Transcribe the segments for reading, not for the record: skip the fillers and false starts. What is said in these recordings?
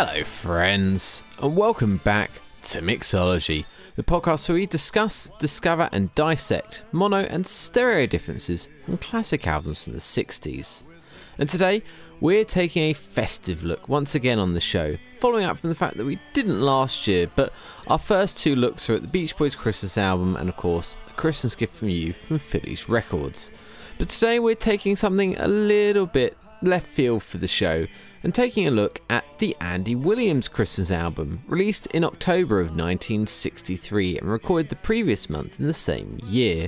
Hello friends, and welcome back to Mixology, the podcast where we discuss, discover and dissect mono and stereo differences from classic albums from the 60s. And today, we're taking a festive look once again on the show, following up from the fact that we didn't last year, but our first two looks are at the Beach Boys Christmas album and of course, A Christmas Gift From You from Philly's Records. But today we're taking something a little bit left field for the show, and taking a look at the Andy Williams Christmas album, released in October of 1963 and recorded the previous month in the same year.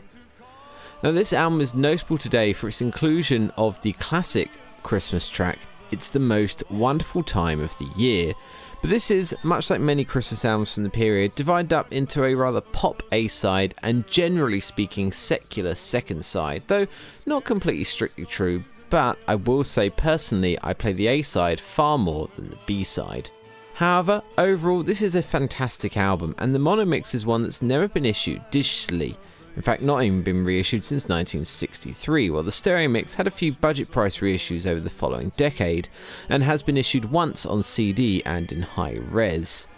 Now this album is notable today for its inclusion of the classic Christmas track, It's the Most Wonderful Time of the Year, but this is, much like many Christmas albums from the period, divided up into a rather pop A-side and generally speaking secular second side, though not completely strictly true. But I will say personally, I play the A-side far more than the B-side. However, overall, this is a fantastic album, and the mono mix is one that's never been issued digitally. In fact, not even been reissued since 1963, while the stereo mix had a few budget price reissues over the following decade, and has been issued once on CD and in high res.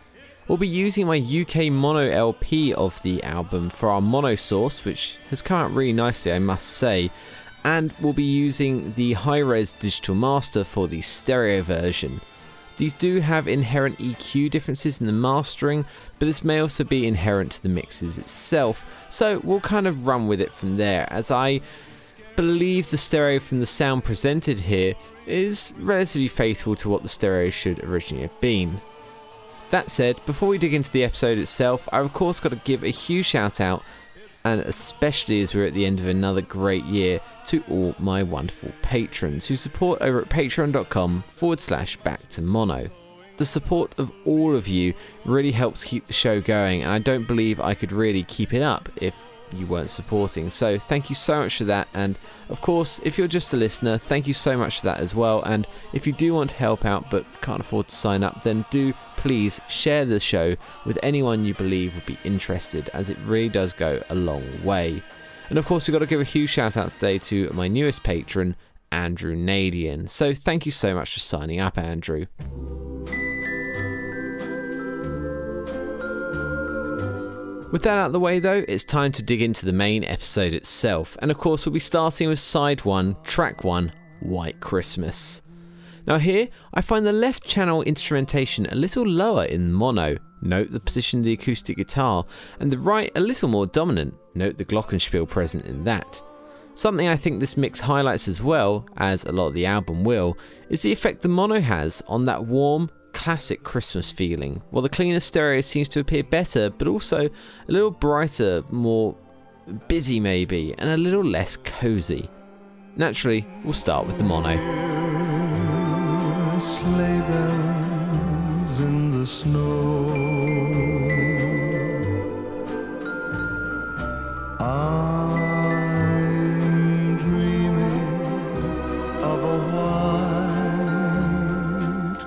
We'll be using my UK mono LP of the album for our mono source, which has come out really nicely, I must say. And we'll be using the high-res digital master for the stereo version. These do have inherent EQ differences in the mastering, but this may also be inherent to the mixes itself, so we'll kind of run with it from there, as I believe the stereo from the sound presented here is relatively faithful to what the stereo should originally have been. That said, before we dig into the episode itself, I've of course got to give a huge shout out, and especially as we're at the end of another great year, to all my wonderful patrons who support over at patreon.com/backtomono. The support of all of you really helps keep the show going, and I don't believe I could really keep it up if you weren't supporting, so thank you so much for that. And of course, if you're just a listener, thank you so much for that as well. And if you do want to help out but can't afford to sign up, then do please share the show with anyone you believe would be interested, as it really does go a long way. And of course, we've got to give a huge shout out today to my newest patron, Andrew Nadian, so thank you so much for signing up, Andrew. With that out of the way though, it's time to dig into the main episode itself, and of course we'll be starting with side 1, track 1, White Christmas. Now here, I find the left channel instrumentation a little lower in mono, note the position of the acoustic guitar, and the right a little more dominant, note the glockenspiel present in that. Something I think this mix highlights as well, as a lot of the album will, is the effect the mono has on that warm, classic Christmas feeling, while the cleaner stereo seems to appear better, but also a little brighter, more busy maybe, and a little less cozy. Naturally, we'll start with the mono. Sleigh bells in the snow. I'm dreaming of a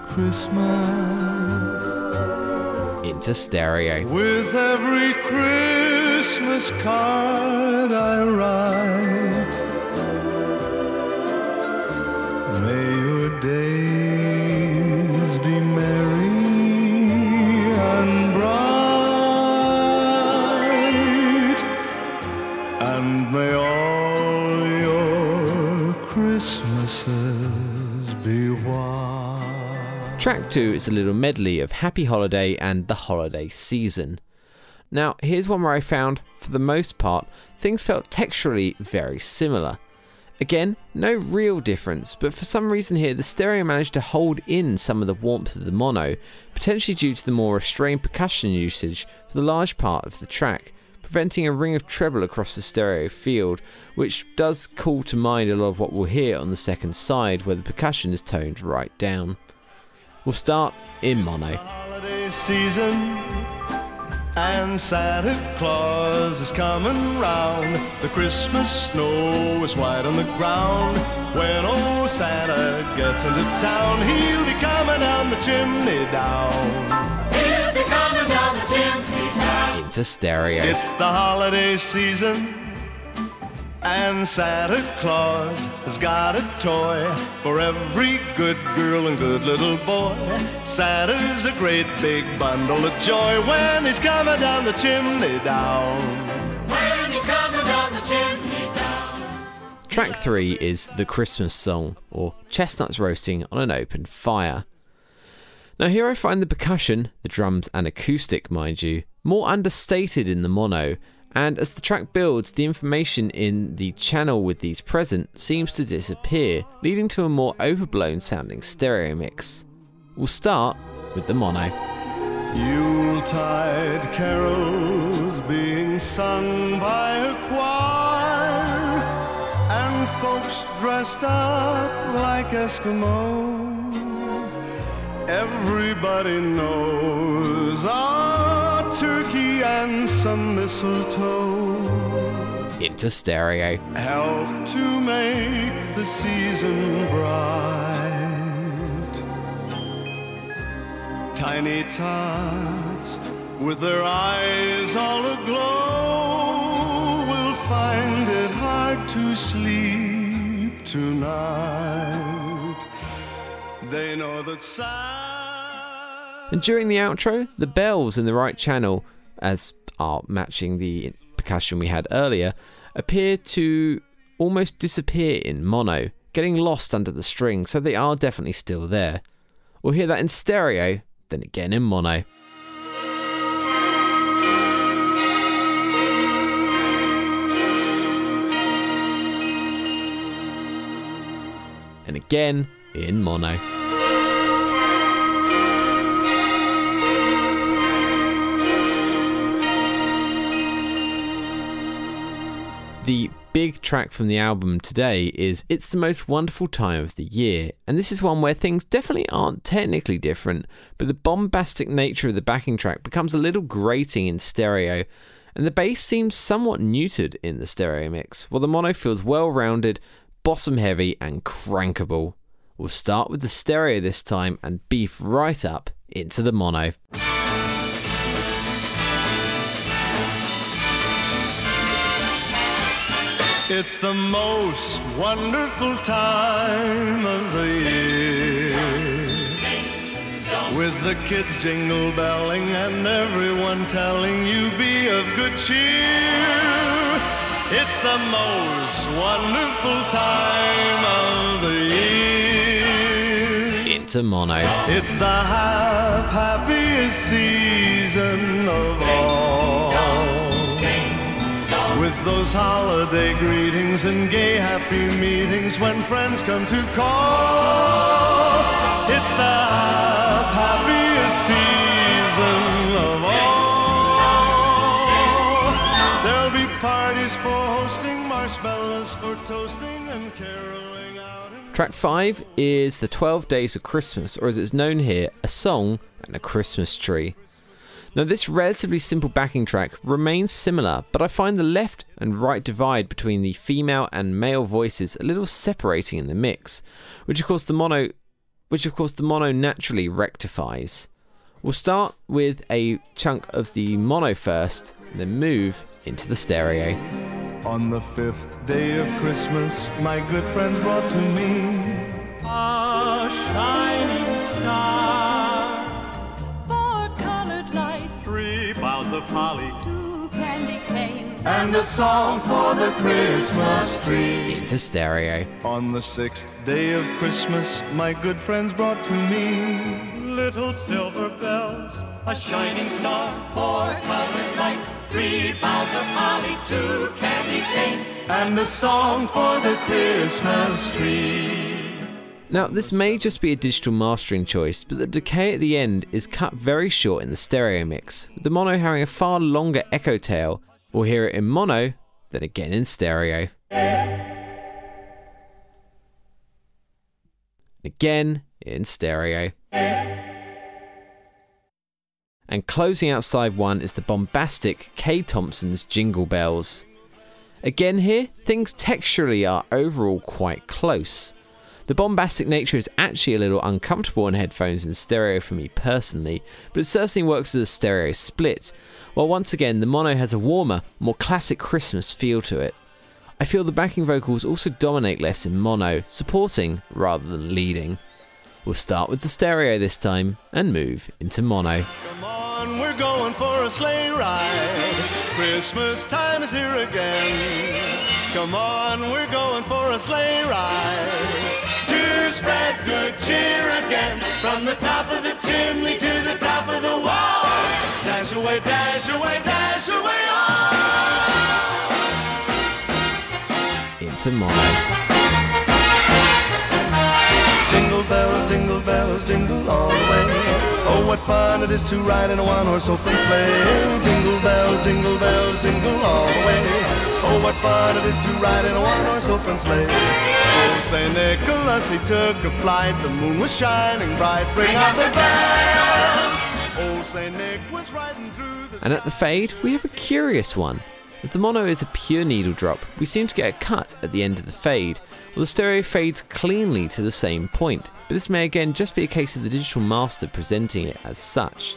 Christmas into stereo. With every Christmas card I write, may your days be merry and bright, and may all your Christmases be white. Track 2 is a little medley of Happy Holiday and The Holiday Season. Now, here's one where I found, for the most part, things felt texturally very similar. Again, no real difference, but for some reason here, the stereo managed to hold in some of the warmth of the mono, potentially due to the more restrained percussion usage for the large part of the track, preventing a ring of treble across the stereo field, which does call to mind a lot of what we'll hear on the second side, where the percussion is toned right down. We'll start in mono. It's the holiday season, and Santa Claus is coming round. The Christmas snow is white on the ground. When old Santa gets into town, he'll be coming down the chimney down. He'll be coming down the chimney down. Into stereo. It's the holiday season, And Santa Claus has got a toy for every good girl and good little boy. Santa's a great big bundle of joy when he's coming down the chimney down. When he's coming down the chimney down. Track 3 is The Christmas Song, or Chestnuts Roasting on an Open Fire. Now here I find the percussion, the drums and acoustic mind you, more understated in the mono. And as the track builds, the information in the channel with these present seems to disappear, leading to a more overblown sounding stereo mix. We'll start with the mono. Yuletide carols being sung by a choir, and folks dressed up like Eskimos. Everybody knows a turkey and some mistletoe. Into stereo. Help to make the season bright. Tiny tots with their eyes all aglow will find it hard to sleep tonight. They know that sound. And during the outro, the bells in the right channel, as are matching the percussion we had earlier, appear to almost disappear in mono, getting lost under the string, so they are definitely still there. We'll hear that in stereo, then again in mono. And again in mono. The big track from the album today is It's the Most Wonderful Time of the Year, and this is one where things definitely aren't technically different, but the bombastic nature of the backing track becomes a little grating in stereo, and the bass seems somewhat muted in the stereo mix, while the mono feels well-rounded, bottom-heavy and crankable. We'll start with the stereo this time and beef right up into the mono. It's the most wonderful time of the year. With the kids jingle belling and everyone telling you be of good cheer. It's the most wonderful time of the year. Into mono. It's the happiest season of all. With those holiday greetings and gay happy meetings when friends come to call. It's the happiest season of all. There'll be parties for hosting, marshmallows for toasting and caroling out. Track 5 is The 12 Days of Christmas, or as it's known here, A Song and a Christmas Tree. Now this relatively simple backing track remains similar, but I find the left and right divide between the female and male voices a little separating in the mix, which of course the mono naturally rectifies. We'll start with a chunk of the mono first, and then move into the stereo. On the 5th day of Christmas, my good friends brought to me a shining star. Of holly, two candy canes, and a song for the Christmas tree. Into stereo. On the 6th day of Christmas, my good friends brought to me little silver bells, a shining star, four colored lights, three boughs of holly, two candy canes, and a song for the Christmas tree. Now, this may just be a digital mastering choice, but the decay at the end is cut very short in the stereo mix, with the mono having a far longer echo tail. We'll hear it in mono, then again in stereo. Again in stereo. And closing out side one is the bombastic Kay Thompson's Jingle Bells. Again here, things texturally are overall quite close. The bombastic nature is actually a little uncomfortable on headphones and stereo for me personally, but it certainly works as a stereo split, while once again the mono has a warmer, more classic Christmas feel to it. I feel the backing vocals also dominate less in mono, supporting rather than leading. We'll start with the stereo this time and move into mono. Come on, we're going for a sleigh ride. Christmas time is here again. Come on, we're going for a sleigh ride. To spread good cheer again. From the top of the chimney to the top of the wall. Dash away, dash away, dash away all. Into mono. Jingle bells, jingle all the way. Oh, what fun it is to ride in a one-horse open sleigh. Jingle bells, jingle bells, jingle all the way. Oh, what fun it is to ride in a one-horse open sleigh. Oh, St. Nicholas, he took a flight. The moon was shining bright. Bring out the bells. Oh, St. Nick was riding through the... And at the fade, we have a curious one. As the mono is a pure needle drop, we seem to get a cut at the end of the fade, while the stereo fades cleanly to the same point, but this may again just be a case of the digital master presenting it as such.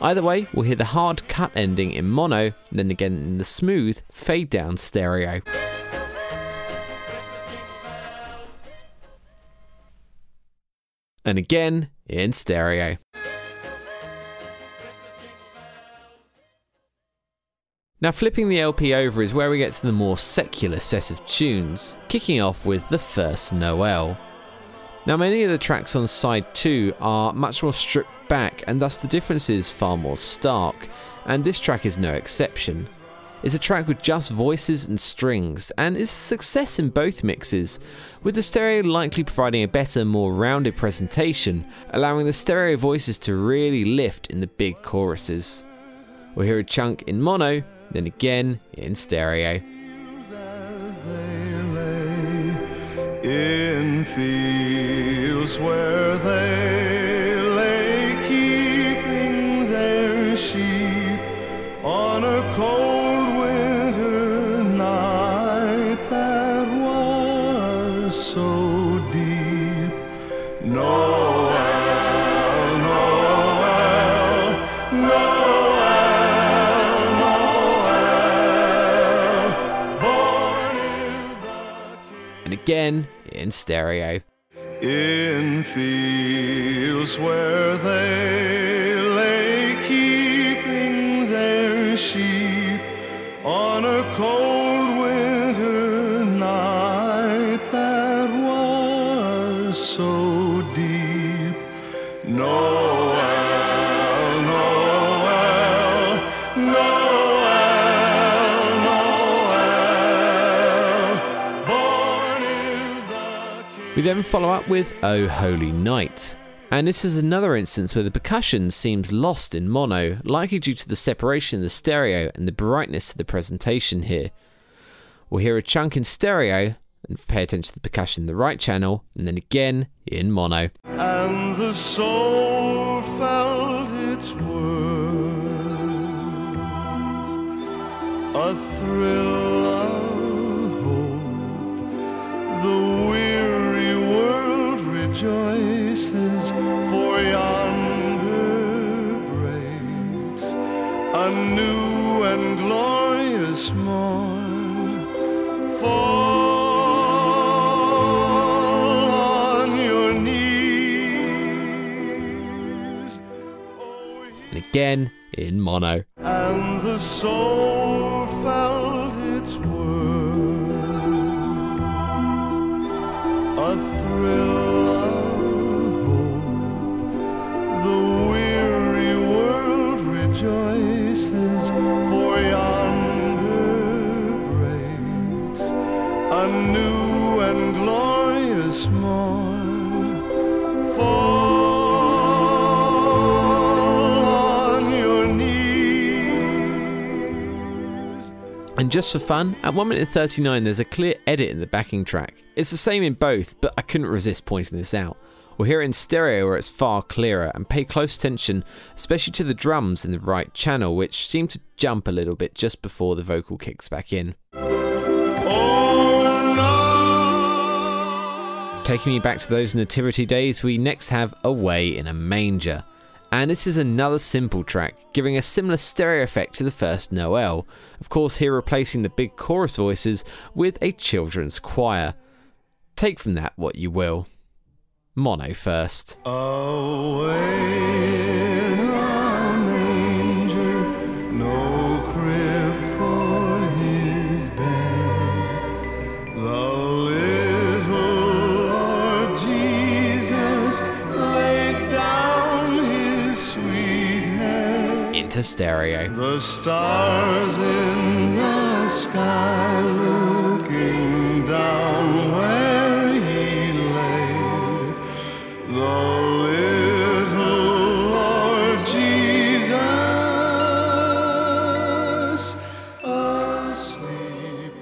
Either way, we'll hear the hard cut ending in mono, and then again in the smooth fade down stereo. And again in stereo. Now flipping the LP over is where we get to the more secular set of tunes, kicking off with The First Noel. Now many of the tracks on side 2 are much more stripped back and thus the difference is far more stark, and this track is no exception. It's a track with just voices and strings and is a success in both mixes, with the stereo likely providing a better, more rounded presentation, allowing the stereo voices to really lift in the big choruses. We'll hear a chunk in mono, then again in stereo. As they lay in fields where they lay keeping their sheep on a cold winter night that was so deep. Noel, Noel, Noel. Again in stereo. In fields where they lay keeping their sheep on a cold winter night that was so deep. Noel, Noel, Noel. We then follow up with Oh Holy Night, and this is another instance where the percussion seems lost in mono, likely due to the separation of the stereo and the brightness of the presentation here. We'll hear a chunk in stereo, and pay attention to the percussion in the right channel, and then again in mono. And the soul felt its worth, a thrill of hope, the weary rejoices, for yonder breaks a new and glorious morn. Fall on your knees. Oh, and again in mono. And the soul felt its worth, a thrill. Rejoices, for yonder breaks a new and glorious morn. Fall on your knees. And just for fun, at 1 minute 39 there's a clear edit in the backing track. It's the same in both, but I couldn't resist pointing this out. We'll hear it in stereo where it's far clearer, and pay close attention, especially to the drums in the right channel, which seem to jump a little bit just before the vocal kicks back in. Oh, no. Taking me back to those nativity days, we next have Away in a Manger. And this is another simple track, giving a similar stereo effect to the first Noel, of course here replacing the big chorus voices with a children's choir. Take from that what you will. Mono first. Away. To stereo. The stars in the sky looking down where he lay. The little Lord Jesus asleep.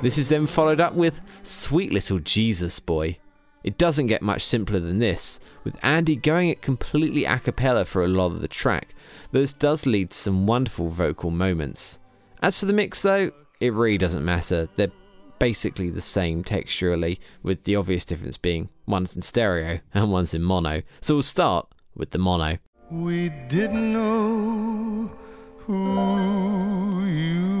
This is then followed up with Sweet Little Jesus Boy. It doesn't get much simpler than this, with Andy going it completely a cappella for a lot of the track, though this does lead to some wonderful vocal moments. As for the mix though, it really doesn't matter, they're basically the same texturally, with the obvious difference being one's in stereo and one's in mono, so we'll start with the mono. We didn't know who you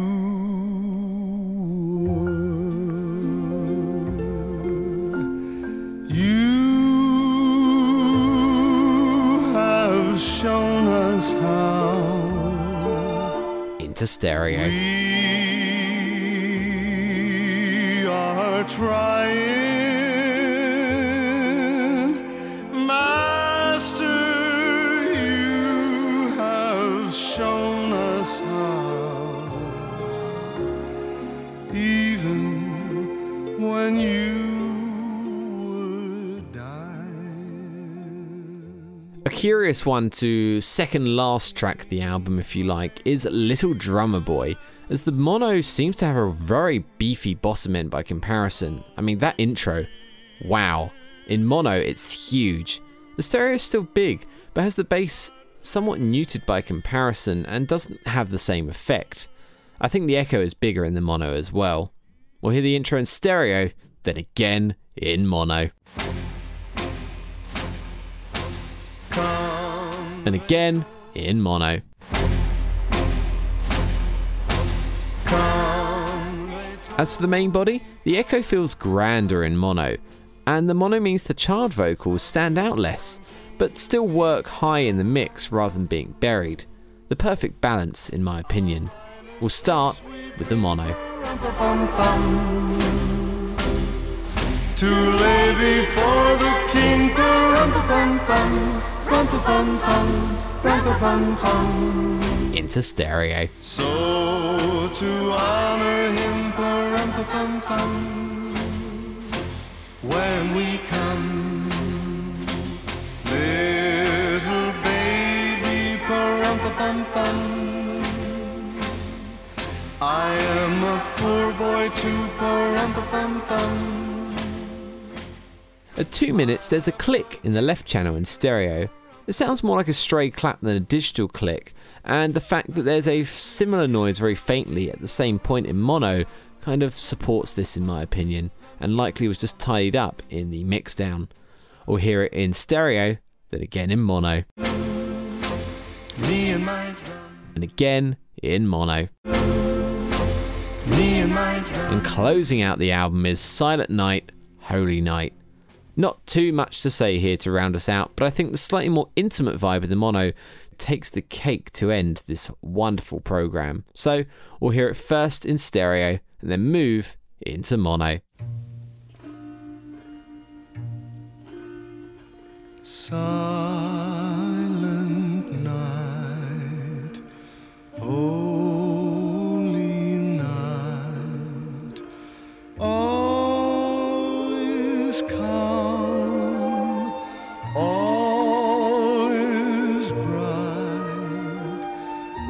have shown us how. Into stereo. We are trying, Master, you have shown us how. Even when you curious one to second last track the album, if you like, is Little Drummer Boy, as the mono seems to have a very beefy bottom end by comparison. I mean, that intro, wow. In mono, it's huge. The stereo is still big, but has the bass somewhat muted by comparison and doesn't have the same effect. I think the echo is bigger in the mono as well. We'll hear the intro in stereo, then again in mono. And again in mono. As for the main body, the echo feels grander in mono, and the mono means the child vocals stand out less, but still work high in the mix rather than being buried. The perfect balance, in my opinion. We'll start with the mono. To lay before the king, into stereo. So to honor him, when we come, little baby, I am a poor boy too. At 2 minutes, there's a click in the left channel in stereo. It sounds more like a stray clap than a digital click, and the fact that there's a similar noise very faintly at the same point in mono kind of supports this in my opinion, and likely was just tidied up in the mix down. We'll hear it in stereo, then again in mono. Me and my drum. And again in mono. Me and my drum. And closing out the album is Silent Night, Holy Night. Not too much to say here to round us out, but I think the slightly more intimate vibe of the mono takes the cake to end this wonderful program. So we'll hear it first in stereo and then move into mono. Silent night, holy night, all is calm. All is bright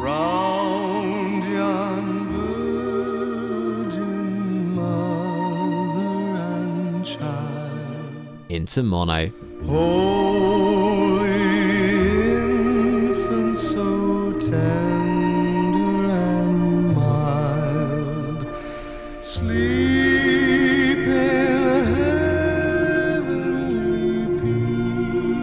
round yon virgin mother and child. Into mono. Holy infant, so tender and mild, sleep in a heavenly peace.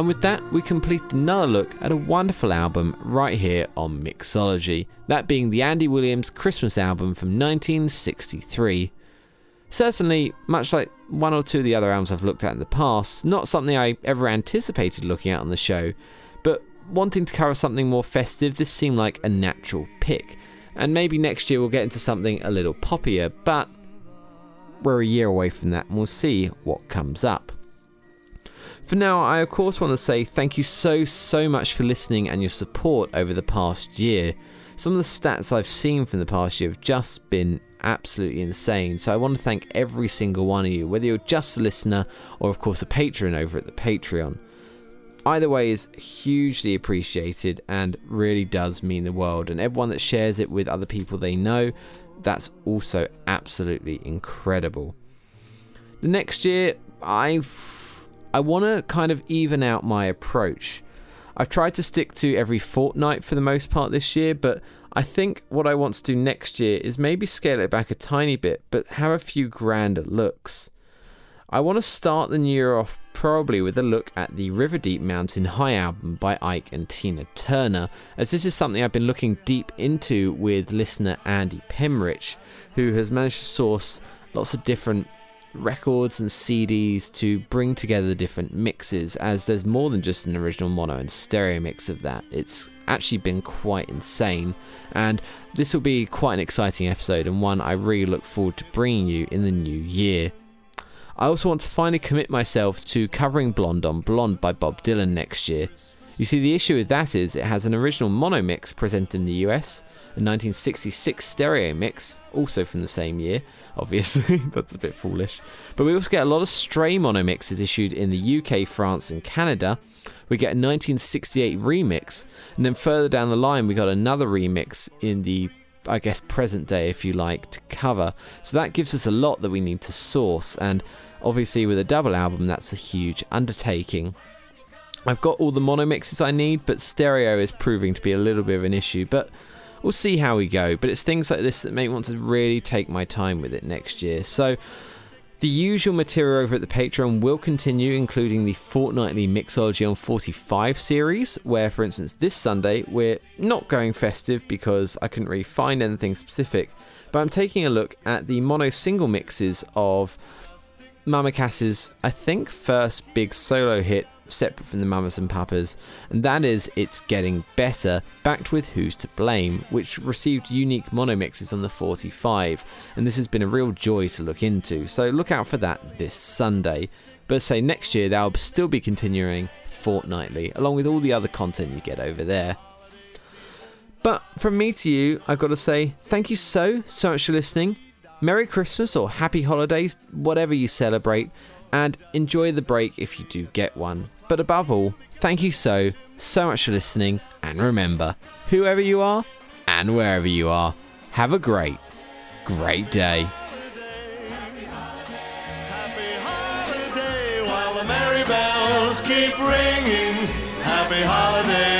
And with that, we complete another look at a wonderful album right here on Mixology, that being the Andy Williams Christmas Album from 1963. Certainly, much like one or two of the other albums I've looked at in the past, not something I ever anticipated looking at on the show, but wanting to cover something more festive, this seemed like a natural pick. And maybe next year we'll get into something a little poppier, but we're a year away from that and we'll see what comes up. For now, I of course want to say thank you so much for listening and your support over the past year. Some of the stats I've seen from the past year have just been absolutely insane, so I want to thank every single one of you, whether you're just a listener or of course a patron over at the Patreon. Either way is hugely appreciated and really does mean the world, and everyone that shares it with other people they know, that's also absolutely incredible. The next year, I want to kind of even out my approach. I've tried to stick to every fortnight for the most part this year, but I think what I want to do next year is maybe scale it back a tiny bit, but have a few grander looks. I want to start the new year off probably with a look at the River Deep Mountain High album by Ike and Tina Turner, as this is something I've been looking deep into with listener Andy Pemrich, who has managed to source lots of different records and CDs to bring together the different mixes, as there's more than just an original mono and stereo mix of that. It's actually been quite insane, and this will be quite an exciting episode and one I really look forward to bringing you in the new year. I also want to finally commit myself to covering Blonde on Blonde by Bob Dylan next year. You see, the issue with that is it has an original mono mix presented in the US, a 1966 stereo mix, also from the same year, obviously, that's a bit foolish. But we also get a lot of stray mono mixes issued in the UK, France and Canada. We get a 1968 remix, and then further down the line we got another remix in the, I guess, present day, if you like, to cover. So that gives us a lot that we need to source, and obviously with a double album that's a huge undertaking. I've got all the mono mixes I need, but stereo is proving to be a little bit of an issue, but we'll see how we go. But it's things like this that make me want to really take my time with it next year. So the usual material over at the Patreon will continue, including the fortnightly Mixology on 45 series, where, for instance, this Sunday we're not going festive because I couldn't really find anything specific, but I'm taking a look at the mono single mixes of Mama Cass's, I think, first big solo hit, separate from the Mamas and Papas, and that is It's Getting Better, backed with Who's to Blame, which received unique mono mixes on the 45, and this has been a real joy to look into, so look out for that this Sunday. But say next year they'll still be continuing fortnightly, along with all the other content you get over there. But from me to you, I've got to say thank you so much for listening. Merry Christmas or Happy Holidays, whatever you celebrate, and enjoy the break if you do get one. But above all, thank you so much for listening, and remember, whoever you are and wherever you are, have a great day. Happy holiday, while the merry bells keep ringing. Happy holiday.